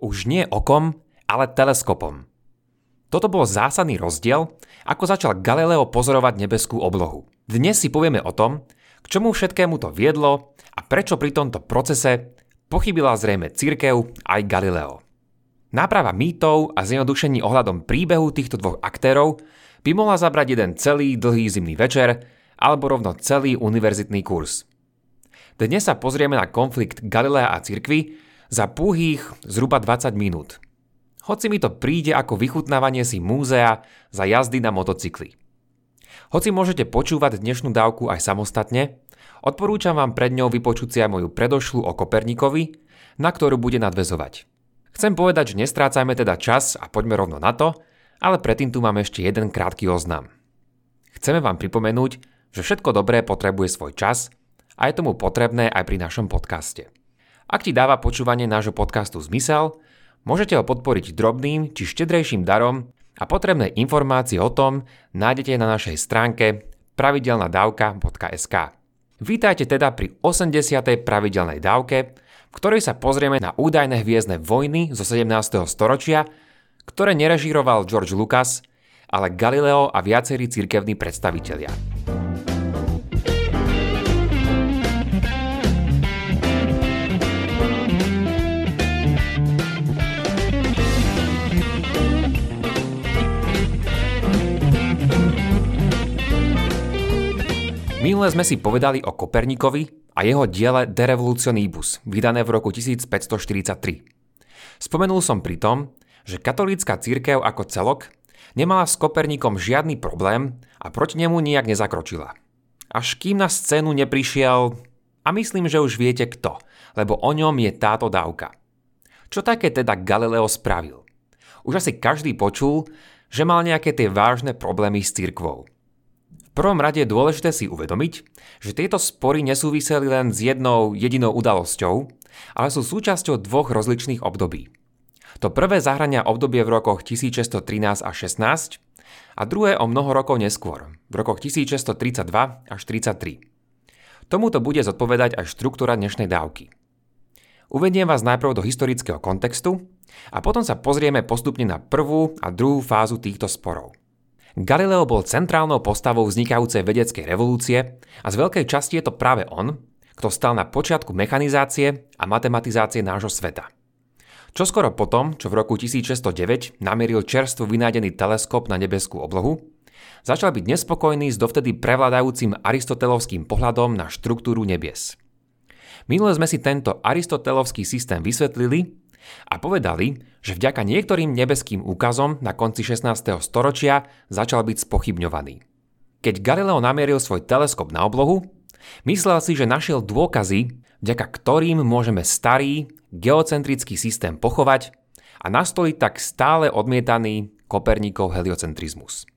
Už nie okom, ale teleskopom. Toto bol zásadný rozdiel, ako začal Galileo pozorovať nebeskú oblohu. Dnes si povieme o tom, k čomu všetkému to viedlo a prečo pri tomto procese pochybila zrejme cirkev aj Galileo. Náprava mýtov a zjednodušení ohľadom príbehu týchto dvoch aktérov by mohla zabrať jeden celý dlhý zimný večer alebo rovno celý univerzitný kurz. Dnes sa pozrieme na konflikt Galilea a cirkvi za púhých zhruba 20 minút. Hoci mi to príde ako vychutnávanie si múzea za jazdy na motocykli. Hoci môžete počúvať dnešnú dávku aj samostatne, odporúčam vám pred ňou vypočuť si aj moju predošlu o Kopernikovi, na ktorú bude nadväzovať. Chcem povedať, že nestrácajme teda čas a poďme rovno na to, ale predtým tu máme ešte jeden krátky oznam. Chceme vám pripomenúť, že všetko dobré potrebuje svoj čas a je tomu potrebné aj pri našom podcaste. Ak ti dáva počúvanie nášho podcastu zmysel, môžete ho podporiť drobným či štedrejším darom a potrebné informácie o tom nájdete na našej stránke pravidelnadavka.sk. Vítajte teda pri 80. pravidelnej dávke, v ktorej sa pozrieme na údajné hviezdne vojny zo 17. storočia, ktoré nerežíroval George Lucas, ale Galileo a viacerí cirkevní predstavitelia. Minule sme si povedali o Kopernikovi a jeho diele De Revolutionibus, vydané v roku 1543. Spomenul som pri tom, že katolícka cirkev ako celok nemala s Kopernikom žiadny problém a proti nemu nijak nezakročila. Až kým na scénu neprišiel, a myslím, že už viete kto, lebo o ňom je táto dávka. Čo také teda Galileo spravil? Už asi každý počul, že mal nejaké tie vážne problémy s cirkvou. V prvom rade je dôležité si uvedomiť, že tieto spory nesúviseli len s jednou jedinou udalosťou, ale sú súčasťou dvoch rozličných období. To prvé zahrania obdobie v rokoch 1613 až 16 a druhé o mnoho rokov neskôr, v rokoch 1632 až 33. Tomuto bude zodpovedať aj štruktúra dnešnej dávky. Uvediem vás najprv do historického kontextu a potom sa pozrieme postupne na prvú a druhú fázu týchto sporov. Galileo bol centrálnou postavou vznikajúcej vedeckej revolúcie a z veľkej časti je to práve on, kto stal na počiatku mechanizácie a matematizácie nášho sveta. Čoskoro potom, čo v roku 1609 namieril čerstvo vynájdený teleskop na nebeskú oblohu, začal byť nespokojný s dovtedy prevládajúcim aristotelovským pohľadom na štruktúru nebies. Minule sme si tento aristotelovský systém vysvetlili a povedali, že vďaka niektorým nebeským úkazom na konci 16. storočia začal byť spochybňovaný. Keď Galileo namieril svoj teleskop na oblohu, myslel si, že našiel dôkazy, vďaka ktorým môžeme starý geocentrický systém pochovať a nastoliť tak stále odmietaný Kopernikov heliocentrizmus.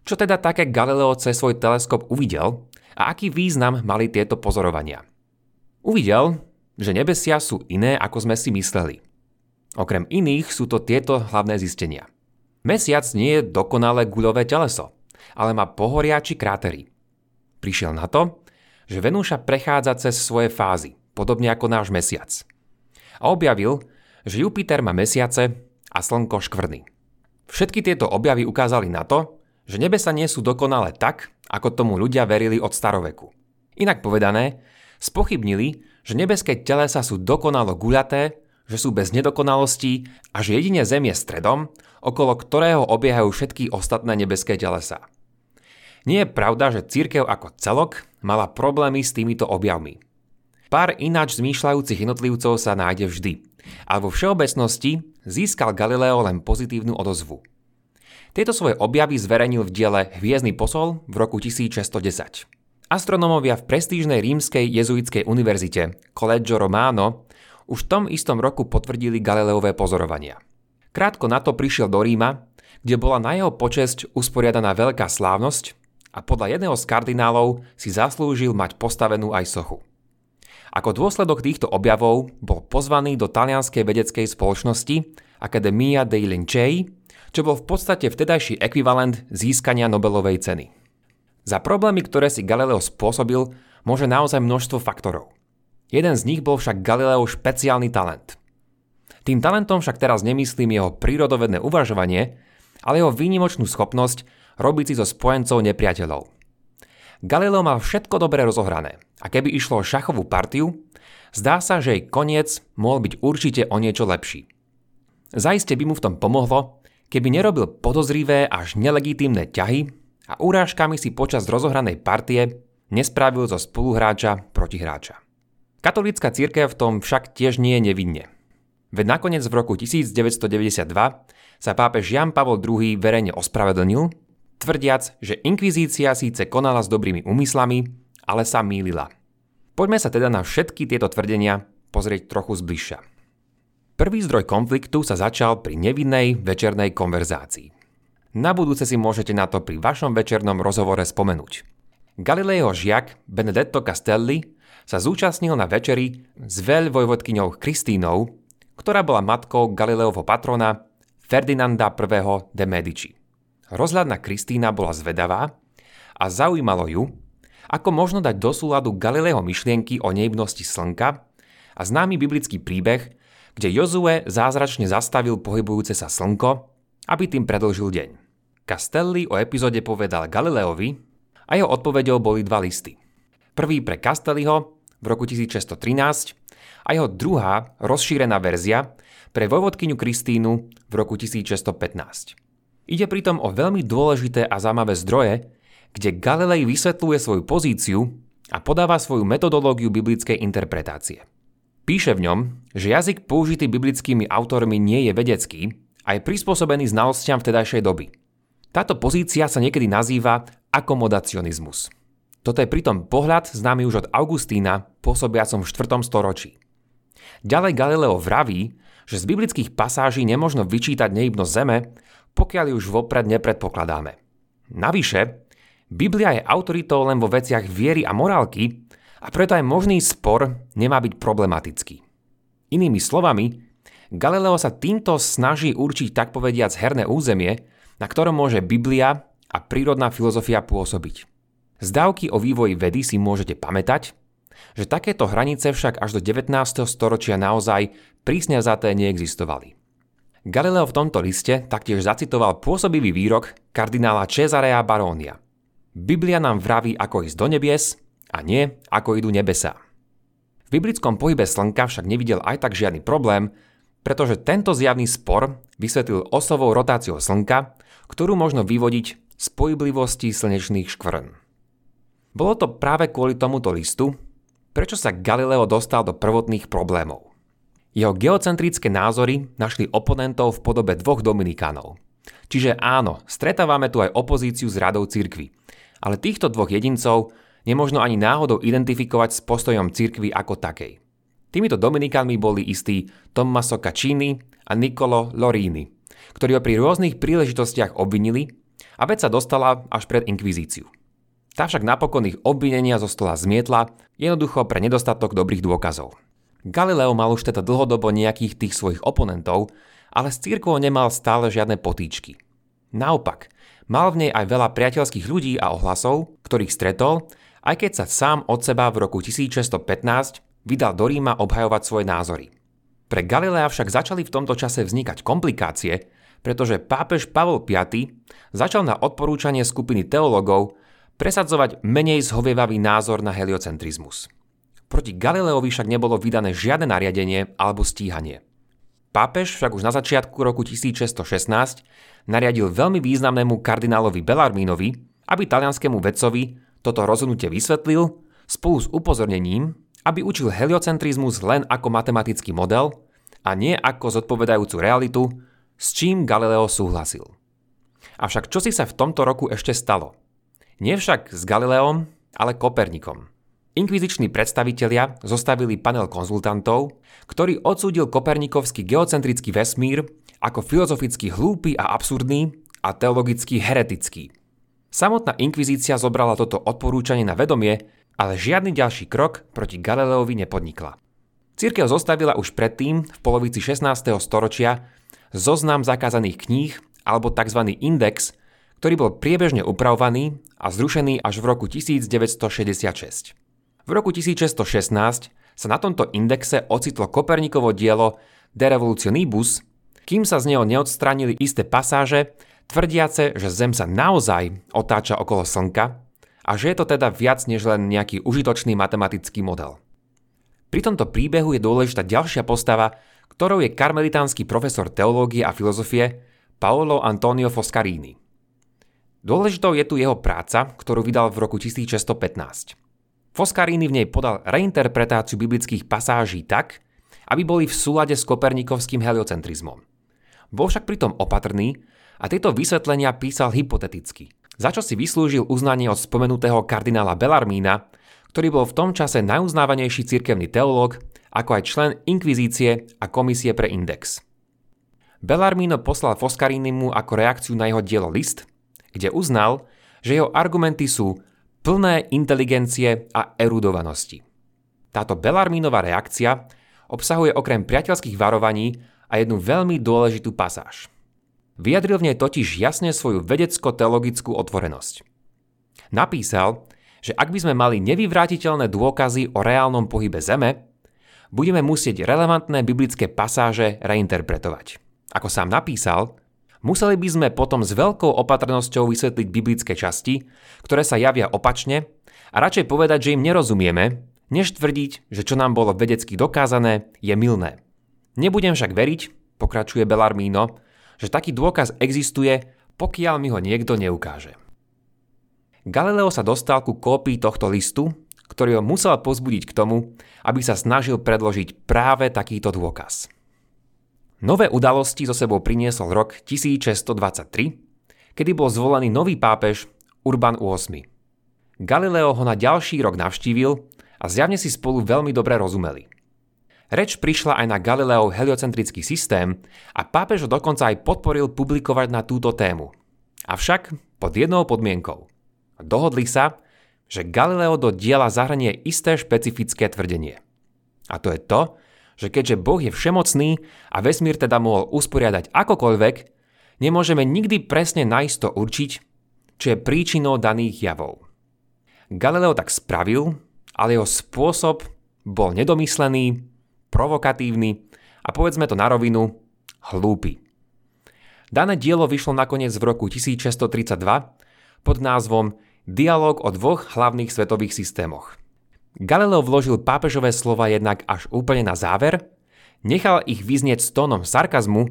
Čo teda také Galileo cez svoj teleskop uvidel a aký význam mali tieto pozorovania? Uvidel, že nebesia sú iné, ako sme si mysleli. Okrem iných sú to tieto hlavné zistenia. Mesiac nie je dokonalé guľové teleso, ale má pohoria či krátery. Prišiel na to, že Venúša prechádza cez svoje fázy, podobne ako náš mesiac. A objavil, že Jupiter má mesiace a Slnko škvrny. Všetky tieto objavy ukázali na to, že nebesa nie sú dokonalé tak, ako tomu ľudia verili od staroveku. Inak povedané, spochybnili, že nebeské telesa sú dokonalo guľaté, že sú bez nedokonalostí a že jedine Zem je stredom, okolo ktorého obiehajú všetky ostatné nebeské telesá. Nie je pravda, že cirkev ako celok mala problémy s týmito objavmi. Pár ináč zmýšľajúcich jednotlivcov sa nájde vždy, ale vo všeobecnosti získal Galileo len pozitívnu odozvu. Tieto svoje objavy zverejnil v diele Hviezdny posol v roku 1610. Astronómovia v prestížnej rímskej jezuitskej univerzite Collegio Romano už v tom istom roku potvrdili Galileové pozorovania. Krátko na to prišiel do Ríma, kde bola na jeho počesť usporiadaná veľká slávnosť a podľa jedného z kardinálov si zaslúžil mať postavenú aj sochu. Ako dôsledok týchto objavov bol pozvaný do talianskej vedeckej spoločnosti Accademia dei Lincei, čo bol v podstate vtedajší ekvivalent získania Nobelovej ceny. Za problémy, ktoré si Galileo spôsobil, môže naozaj množstvo faktorov. Jeden z nich bol však Galileov špeciálny talent. Tým talentom však teraz nemyslím jeho prírodovedné uvažovanie, ale jeho výnimočnú schopnosť robiť si zo spojencov nepriateľov. Galileo mal všetko dobre rozohrané a keby išlo o šachovú partiu, zdá sa, že jej koniec mohol byť určite o niečo lepší. Zaiste by mu v tom pomohlo, keby nerobil podozrivé až nelegitímne ťahy a urážkami si počas rozohranej partie nespravil zo spoluhráča protihráča. Katolícka cirkev v tom však tiež nie je nevinne. Veď nakoniec v roku 1992 sa pápež Ján Pavol II verejne ospravedlnil, tvrdiac, že inkvizícia síce konala s dobrými úmyslami, ale sa mýlila. Poďme sa teda na všetky tieto tvrdenia pozrieť trochu zbližšia. Prvý zdroj konfliktu sa začal pri nevinnej večernej konverzácii. Na budúce si môžete na to pri vašom večernom rozhovore spomenúť. Galilejeho žiak Benedetto Castelli sa zúčastnil na večeri s veľvojvodkyňou Kristínou, ktorá bola matkou Galileovho patrona Ferdinanda I. de Medici. Rozhľadná Kristína bola zvedavá a zaujímalo ju, ako možno dať do súladu Galileo myšlienky o nejednosti slnka a známy biblický príbeh, kde Jozue zázračne zastavil pohybujúce sa slnko, aby tým predĺžil deň. Castelli o epizóde povedal Galileovi a jeho odpoveďou boli dva listy. Prvý pre Castelliho v roku 1613 a jeho druhá rozšírená verzia pre vojvodkyňu Kristínu v roku 1615. Ide pritom o veľmi dôležité a zaujímavé zdroje, kde Galilei vysvetľuje svoju pozíciu a podáva svoju metodológiu biblickej interpretácie. Píše v ňom, že jazyk použitý biblickými autormi nie je vedecký a je prispôsobený znalostiam vtedajšej doby. Táto pozícia sa niekedy nazýva akomodacionizmus. Toto je pritom pohľad známy už od Augustína, pôsobiacom v 4. storočí. Ďalej Galileo vraví, že z biblických pasáží nemožno vyčítať nehybnosť zeme, pokiaľ ju už vopred nepredpokladáme. Navyše, Biblia je autoritou len vo veciach viery a morálky a preto aj možný spor nemá byť problematický. Inými slovami, Galileo sa týmto snaží určiť tak povediac herné územie, na ktorom môže Biblia a prírodná filozofia pôsobiť. Z dávky o vývoji vedy si môžete pamätať, že takéto hranice však až do 19. storočia naozaj prísne vzaté neexistovali. Galileo v tomto liste taktiež zacitoval pôsobivý výrok kardinála Cesarea Baronia. Biblia nám vraví, ako ísť do nebies a nie, ako idú nebesá. V biblickom pohybe slnka však nevidel aj tak žiadny problém, pretože tento zjavný spor vysvetlil osovou rotáciou slnka, ktorú možno vyvodiť z pohyblivosti slnečných škvrn. Bolo to práve kvôli tomuto listu, prečo sa Galileo dostal do prvotných problémov. Jeho geocentrické názory našli oponentov v podobe dvoch dominikánov. Čiže áno, stretávame tu aj opozíciu s radou cirkvi, ale týchto dvoch jedincov nemožno ani náhodou identifikovať s postojom cirkvi ako takej. Týmito dominikánmi boli istí Tommaso Caccini a Niccolo Lorini, ktorí ho pri rôznych príležitostiach obvinili a vec sa dostala až pred inkvizíciu. Tá však napokon ich obvinenia zo stola zmietla, jednoducho pre nedostatok dobrých dôkazov. Galileo mal už teda dlhodobo nejakých tých svojich oponentov, ale s cirkvou nemal stále žiadne potýčky. Naopak, mal v nej aj veľa priateľských ľudí a ohlasov, ktorých stretol, aj keď sa sám od seba v roku 1615 vydal do Ríma obhajovať svoje názory. Pre Galilea však začali v tomto čase vznikať komplikácie, pretože pápež Pavol V. začal na odporúčanie skupiny teológov presadzovať menej zhovievavý názor na heliocentrizmus. Proti Galileovi však nebolo vydané žiadne nariadenie alebo stíhanie. Pápež však už na začiatku roku 1616 nariadil veľmi významnému kardinálovi Bellarmínovi, aby talianskému vedcovi toto rozhodnutie vysvetlil spolu s upozornením, aby učil heliocentrizmus len ako matematický model a nie ako zodpovedajúcu realitu, s čím Galileo súhlasil. Avšak čosi sa v tomto roku ešte stalo? Nie však s Galileom, ale Kopernikom. Inkviziční predstavitelia zostavili panel konzultantov, ktorý odsúdil kopernikovský geocentrický vesmír ako filozoficky hlúpy a absurdný a teologicky heretický. Samotná inkvizícia zobrala toto odporúčanie na vedomie, ale žiadny ďalší krok proti Galileovi nepodnikla. Cirkev zostavila už predtým v polovici 16. storočia zoznam zakázaných kníh alebo tzv. Index, ktorý bol priebežne upravovaný a zrušený až v roku 1966. V roku 1616 sa na tomto indexe ocitlo Kopernikovo dielo De Revolutionibus, kým sa z neho neodstránili isté pasáže, tvrdiace, že Zem sa naozaj otáča okolo Slnka a že je to teda viac než len nejaký užitočný matematický model. Pri tomto príbehu je dôležitá ďalšia postava, ktorou je karmelitánsky profesor teológie a filozofie Paolo Antonio Foscarini. Dôležitou je tu jeho práca, ktorú vydal v roku 1615. Foscarini v nej podal reinterpretáciu biblických pasáží tak, aby boli v súlade s kopernikovským heliocentrizmom. Bol však pritom opatrný a tieto vysvetlenia písal hypoteticky, za čo si vyslúžil uznanie od spomenutého kardinála Bellarmína, ktorý bol v tom čase najuznávanejší cirkevný teológ, ako aj člen inkvizície a komisie pre index. Bellarmino poslal Foscarinimu ako reakciu na jeho dielo list, kde uznal, že jeho argumenty sú plné inteligencie a erudovanosti. Táto Bellarminova reakcia obsahuje okrem priateľských varovaní a jednu veľmi dôležitú pasáž. Vyjadril v nej totiž jasne svoju vedecko-teologickú otvorenosť. Napísal, že ak by sme mali nevyvrátiteľné dôkazy o reálnom pohybe Zeme, budeme musieť relevantné biblické pasáže reinterpretovať. Ako sám napísal, museli by sme potom s veľkou opatrnosťou vysvetliť biblické časti, ktoré sa javia opačne, a radšej povedať, že im nerozumieme, než tvrdiť, že čo nám bolo vedecky dokázané, je mylné. Nebudem však veriť, pokračuje Bellarmino, že taký dôkaz existuje, pokiaľ mi ho niekto neukáže. Galileo sa dostal ku kópii tohto listu, ktorý ho musel pozbudiť k tomu, aby sa snažil predložiť práve takýto dôkaz. Nové udalosti so sebou priniesol rok 1623, kedy bol zvolený nový pápež Urban VIII. Galileo ho na ďalší rok navštívil a zjavne si spolu veľmi dobre rozumeli. Reč prišla aj na Galileov heliocentrický systém a pápež ho dokonca aj podporil publikovať na túto tému. Avšak pod jednou podmienkou. Dohodli sa, že Galileo do diela zahrnie isté špecifické tvrdenie. A to je to, že keďže Boh je všemocný a vesmír teda mohol usporiadať akokoľvek, nemôžeme nikdy presne naisto určiť, čo je príčinou daných javov. Galileo tak spravil, ale jeho spôsob bol nedomyslený, provokatívny a povedzme to na rovinu, hlúpy. Dané dielo vyšlo nakoniec v roku 1632 pod názvom Dialóg o dvoch hlavných svetových systémoch. Galileo vložil pápežové slova jednak až úplne na záver, nechal ich vyznieť s tónom sarkazmu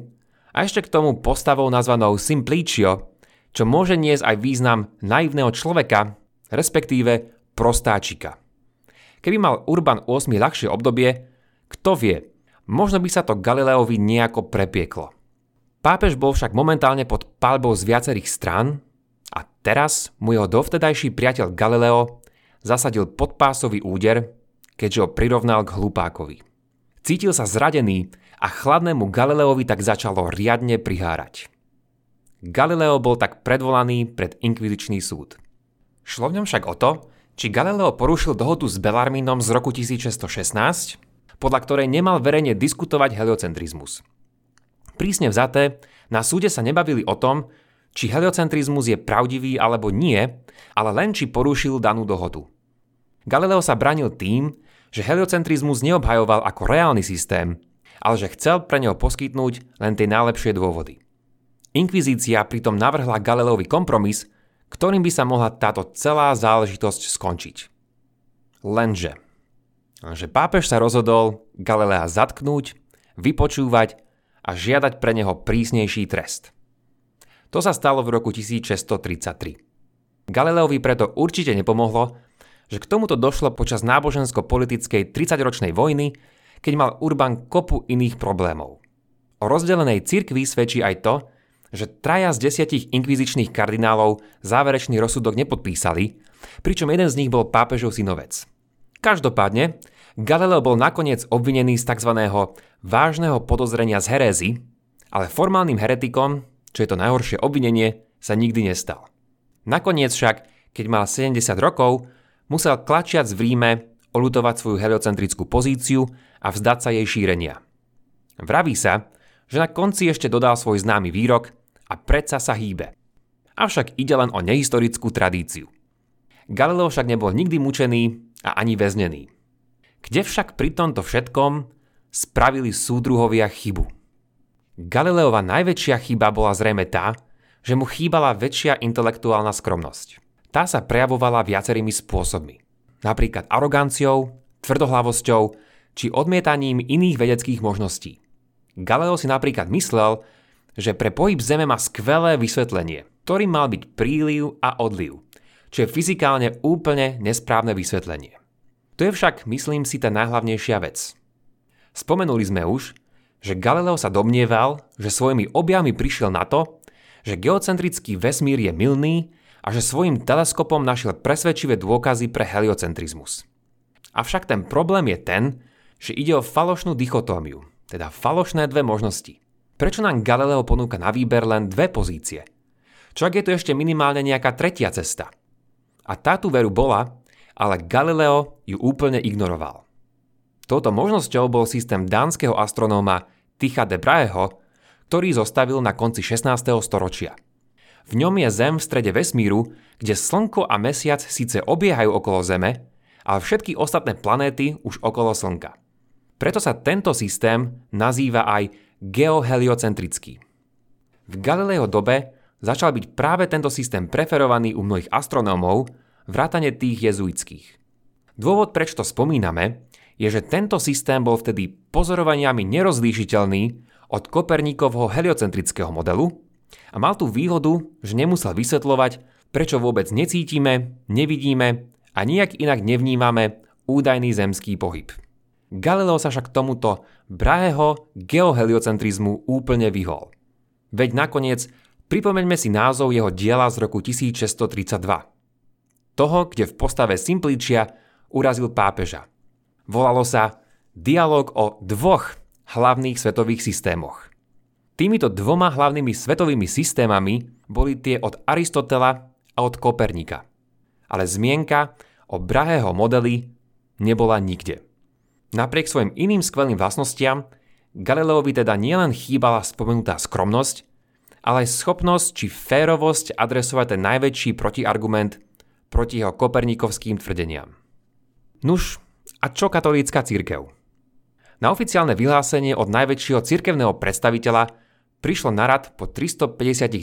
a ešte k tomu postavou nazvanou Simplicio, čo môže niesť aj význam naivného človeka, respektíve prostáčika. Keby mal Urban VIII ľahšie obdobie, kto vie, možno by sa to Galileovi nejako prepieklo. Pápež bol však momentálne pod paľbou z viacerých strán a teraz mu jeho dovtedajší priateľ Galileo zasadil podpásový úder, keďže ho prirovnal k hlupákovi. Cítil sa zradený a chladnému Galileovi tak začalo riadne prihárať. Galileo bol tak predvolaný pred inkvizičný súd. Šlo v ňom však o to, či Galileo porušil dohodu s Bellarmínom z roku 1616, podľa ktorej nemal verejne diskutovať heliocentrizmus. Prísne vzaté, na súde sa nebavili o tom, či heliocentrizmus je pravdivý alebo nie, ale len či porušil danú dohodu. Galileo sa bránil tým, že heliocentrizmus neobhajoval ako reálny systém, ale že chcel pre neho poskytnúť len tie najlepšie dôvody. Inkvizícia pritom navrhla Galileovi kompromis, ktorým by sa mohla táto celá záležitosť skončiť. Lenže pápež sa rozhodol Galilea zatknúť, vypočúvať a žiadať pre neho prísnejší trest. To sa stalo v roku 1633. Galileovi preto určite nepomohlo, že k tomuto došlo počas nábožensko-politickej 30-ročnej vojny, keď mal Urban kopu iných problémov. O rozdelenej cirkvi svedčí aj to, že 3 z 10 inkvizičných kardinálov záverečný rozsudok nepodpísali, pričom jeden z nich bol pápežov synovec. Každopádne, Galileo bol nakoniec obvinený z tzv. Vážneho podozrenia z herézy, ale formálnym heretikom, čo je to najhoršie obvinenie, sa nikdy nestal. Nakoniec však, keď mal 70 rokov, musel klačiac v Ríme oľutovať svoju heliocentrickú pozíciu a vzdať sa jej šírenia. Vraví sa, že na konci ešte dodal svoj známy výrok a predsa sa hýbe. Avšak ide len o nehistorickú tradíciu. Galileo však nebol nikdy mučený a ani väznený. Kde však pri tomto všetkom spravili súdruhovia chybu. Galileova najväčšia chyba bola zrejme tá, že mu chýbala väčšia intelektuálna skromnosť. Tá sa prejavovala viacerými spôsobmi. Napríklad aroganciou, tvrdohlavosťou či odmietaním iných vedeckých možností. Galileo si napríklad myslel, že pre pohyb Zeme má skvelé vysvetlenie, ktorým mal byť príliv a odliv, čo je fyzikálne úplne nesprávne vysvetlenie. To je však, myslím si, tá najhlavnejšia vec. Spomenuli sme už, že Galileo sa domnieval, že svojimi objavmi prišiel na to, že geocentrický vesmír je mylný a že svojim teleskopom našiel presvedčivé dôkazy pre heliocentrizmus. Avšak ten problém je ten, že ide o falošnú dichotómiu, teda falošné dve možnosti. Prečo nám Galileo ponúka na výber len dve pozície? Čak je tu ešte minimálne nejaká tretia cesta. A tá tu veru bola, ale Galileo ju úplne ignoroval. Touto možnosťou bol systém dánskeho astronóma Tycha de Braheho, ktorý zostavil na konci 16. storočia. V ňom je Zem v strede vesmíru, kde Slnko a Mesiac síce obiehajú okolo Zeme, ale všetky ostatné planéty už okolo Slnka. Preto sa tento systém nazýva aj geoheliocentrický. V Galileo dobe začal byť práve tento systém preferovaný u mnohých astronómov, vrátane tých jezuitských. Dôvod, prečo to spomíname, je, že tento systém bol vtedy pozorovaniami nerozlíšiteľný od Koperníkovho heliocentrického modelu a mal tú výhodu, že nemusel vysvetľovať, prečo vôbec necítime, nevidíme a nijak inak nevnímame údajný zemský pohyb. Galileo sa však tomuto Braheho geoheliocentrizmu úplne vyhol. Veď nakoniec pripomeňme si názov jeho diela z roku 1632. Toho, kde v postave Simplíčia urazil pápeža. Volalo sa Dialóg o dvoch hlavných svetových systémoch. Týmito dvoma hlavnými svetovými systémami boli tie od Aristotela a od Kopernika. Ale zmienka o Braheho modeli nebola nikde. Napriek svojim iným skvelým vlastnostiam, Galileovi teda nielen chýbala spomenutá skromnosť, ale aj schopnosť či férovosť adresovať ten najväčší protiargument proti jeho kopernikovským tvrdeniam. Nuž, a čo katolícka cirkev? Na oficiálne vyhlásenie od najväčšieho cirkevného predstaviteľa prišlo na rad po 359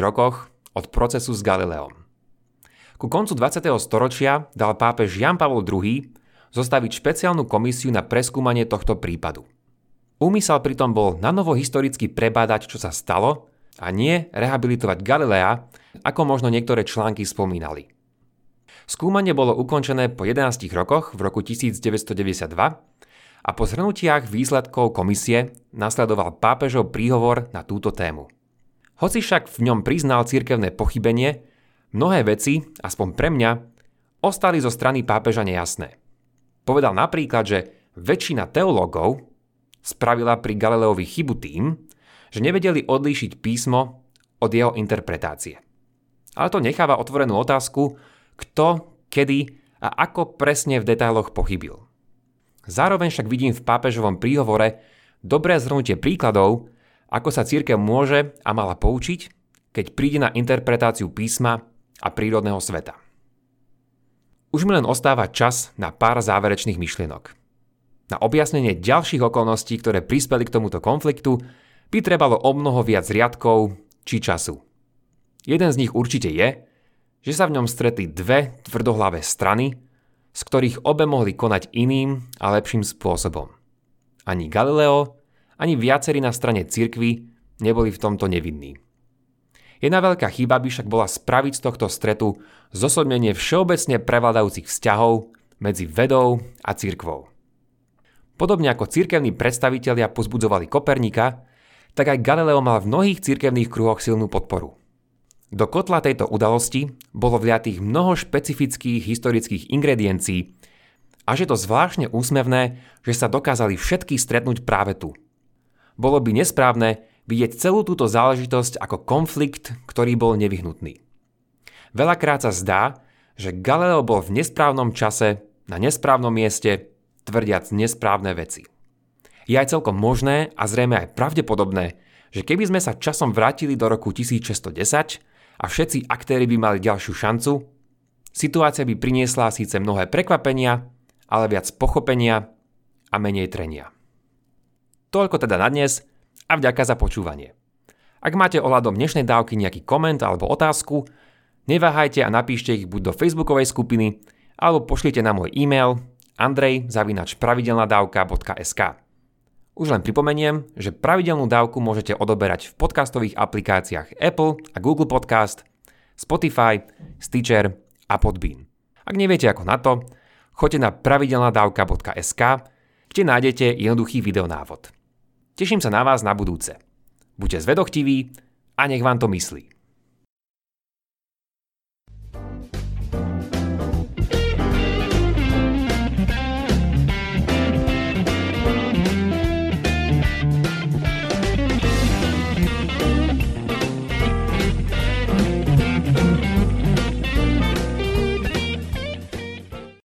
rokoch od procesu s Galileom. Ku koncu 20. storočia dal pápež Jan Pavol II zostaviť špeciálnu komisiu na preskúmanie tohto prípadu. Úmysel pritom bol nanovo historicky prebádať, čo sa stalo, a nie rehabilitovať Galilea, ako možno niektoré články spomínali. Skúmanie bolo ukončené po 11 rokoch v roku 1992 a po zhrnutiach výsledkov komisie nasledoval pápežov príhovor na túto tému. Hoci však v ňom priznal cirkevné pochybenie, mnohé veci, aspoň pre mňa, ostali zo strany pápeža nejasné. Povedal napríklad, že väčšina teológov spravila pri Galileovi chybu tým, že nevedeli odlíšiť písmo od jeho interpretácie. Ale to necháva otvorenú otázku, kto, kedy a ako presne v detailoch pochybil. Zároveň však vidím v pápežovom príhovore dobré zhrnutie príkladov, ako sa cirkev môže a mala poučiť, keď príde na interpretáciu písma a prírodného sveta. Už mi len ostáva čas na pár záverečných myšlienok. Na objasnenie ďalších okolností, ktoré prispeli k tomuto konfliktu, by trebalo omnoho viac riadkov či času. Jeden z nich určite je, že sa v ňom stretli dve tvrdohlavé strany, z ktorých obe mohli konať iným a lepším spôsobom. Ani Galileo, ani viacerí na strane cirkvi neboli v tomto nevinní. Jedna veľká chyba by však bola spraviť z tohto stretu zosobnenie všeobecne prevládajúcich vzťahov medzi vedou a cirkvou. Podobne ako cirkevní predstavitelia pozbudzovali Kopernika, tak aj Galileo mal v mnohých cirkevných kruhoch silnú podporu. Do kotla tejto udalosti bolo vliatých mnoho špecifických historických ingrediencií, až je to zvláštne úsmevné, že sa dokázali všetky stretnúť práve tu. Bolo by nesprávne vidieť celú túto záležitosť ako konflikt, ktorý bol nevyhnutný. Veľakrát sa zdá, že Galileo bol v nesprávnom čase, na nesprávnom mieste, tvrdiac nesprávne veci. Je aj celkom možné a zrejme aj pravdepodobné, že keby sme sa časom vrátili do roku 1610 a všetci aktéri by mali ďalšiu šancu, situácia by priniesla síce mnohé prekvapenia, ale viac pochopenia a menej trenia. Toľko teda na dnes a vďaka za počúvanie. Ak máte ohľadom dnešnej dávky nejaký koment alebo otázku, neváhajte a napíšte ich buď do facebookovej skupiny, alebo pošlite na môj e-mail andrej@pravidelnadavka.sk. Už len pripomeniem, že pravidelnú dávku môžete odoberať v podcastových aplikáciách Apple a Google Podcast, Spotify, Stitcher a Podbean. Ak neviete ako na to, choďte na pravidelnadavka.sk, kde nájdete jednoduchý videonávod. Teším sa na vás na budúce. Buďte zvedochtiví a nech vám to myslí.